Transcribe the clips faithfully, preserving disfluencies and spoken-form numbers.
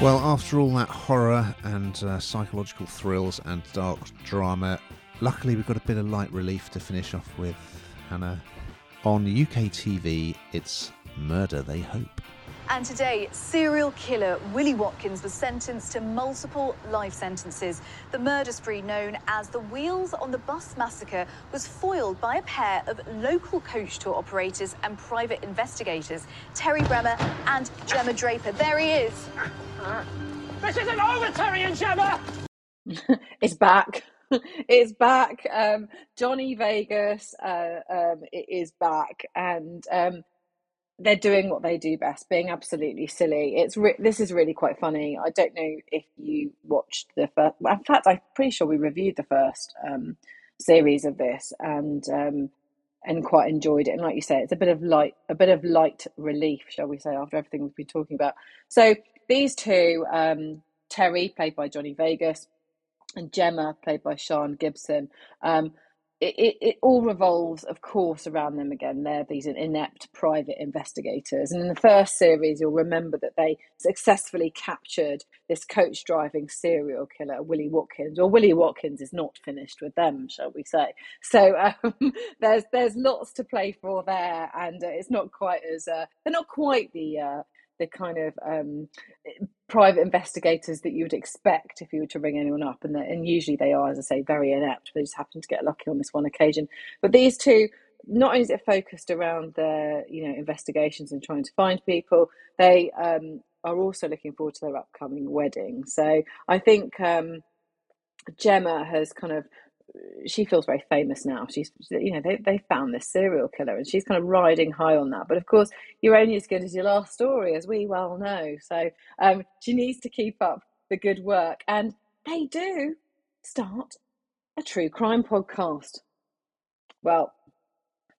Well, after all that horror and uh, psychological thrills and dark drama, luckily we've got a bit of light relief to finish off with, Hannah. On U K T V, it's Murder, They Hope. And today, serial killer Willie Watkins was sentenced to multiple life sentences. The murder spree known as the Wheels on the Bus Massacre was foiled by a pair of local coach tour operators and private investigators, Terry Bremer and Gemma Draper. There he is. This isn't over, Terry and Gemma! It's back. It's back. Um, Johnny Vegas uh, um, it is back. And... Um, they're doing what they do best, being absolutely silly. It's re- This is really quite funny. I don't know if you watched the first... In fact, I'm pretty sure we reviewed the first um, series of this and um, and quite enjoyed it. And like you say, it's a bit of light, a bit of light relief, shall we say, after everything we've been talking about. So these two, um, Terry, played by Johnny Vegas, and Gemma, played by Sian Gibson, um, It, it, it all revolves, of course, around them again. They're these inept private investigators. And in the first series, you'll remember that they successfully captured this coach-driving serial killer, Willie Watkins. Or Willie Watkins is not finished with them, shall we say. So um, there's there's lots to play for there. And uh, it's not quite as... Uh, they're not quite the... Uh, the kind of um, private investigators that you would expect if you were to ring anyone up. And, and usually they are, as I say, very inept. They just happen to get lucky on this one occasion. But these two, not only is it focused around their, you know, investigations and trying to find people, they um, are also looking forward to their upcoming wedding. So I think um, Gemma has kind of, she feels very famous now. She's, you know, they, they found this serial killer and she's kind of riding high on that. But of course, you're only as good as your last story, as we well know. So um, she needs to keep up the good work. And they do start a true crime podcast. Well,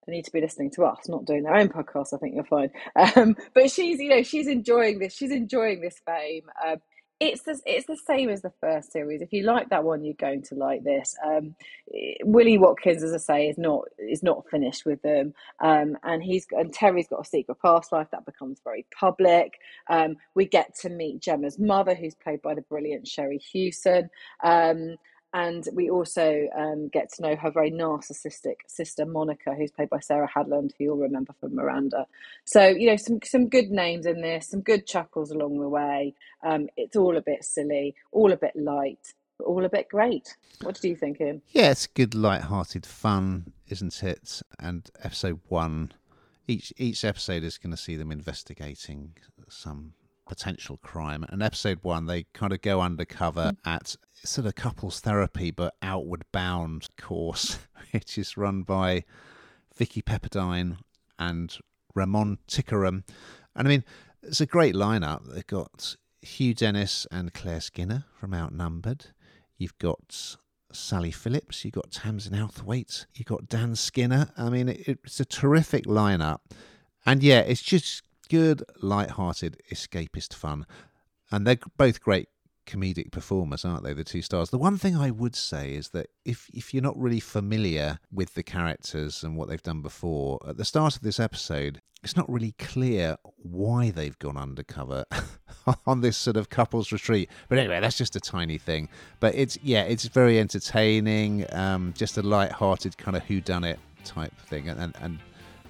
they need to be listening to us, not doing their own podcast, I think you'll find. Um, but she's, you know, she's enjoying this. She's enjoying this fame. Um, It's the, it's the same as the first series. If you like that one, you're going to like this. Um, Willie Watkins, as I say, is not is not finished with them. Um, and he's and Terry's got a secret past life that becomes very public. Um, we get to meet Gemma's mother, who's played by the brilliant Sherry Hewson. Um, and we also um, get to know her very narcissistic sister, Monica, who's played by Sarah Hadland, who you'll remember from Miranda. So, you know, some some good names in this, some good chuckles along the way. Um, it's all a bit silly, all a bit light, but all a bit great. What did you think, Ian? Yeah, it's good, light-hearted fun, isn't it? And episode one, each each episode is going to see them investigating some potential crime. And episode one, they kind of go undercover at sort of couples therapy but outward bound course, which is run by Vicky Pepperdine and Ramon Tickeram. And I mean, it's a great lineup. They've got Hugh Dennis and Claire Skinner from Outnumbered. You've got Sally Phillips. You've got Tamsin Althwaite. You've got Dan Skinner. I mean, it's a terrific lineup. And yeah, it's just good, light-hearted, escapist fun. And they're both great comedic performers, aren't they, the two stars? The one thing I would say is that if, if you're not really familiar with the characters and what they've done before, at the start of this episode, it's not really clear why they've gone undercover on this sort of couples retreat. But anyway, that's just a tiny thing. But it's, yeah, it's very entertaining, um, just a light-hearted kind of whodunit type thing, and, and, and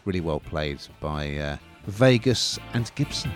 really well played by... Uh, Vegas and Gibson.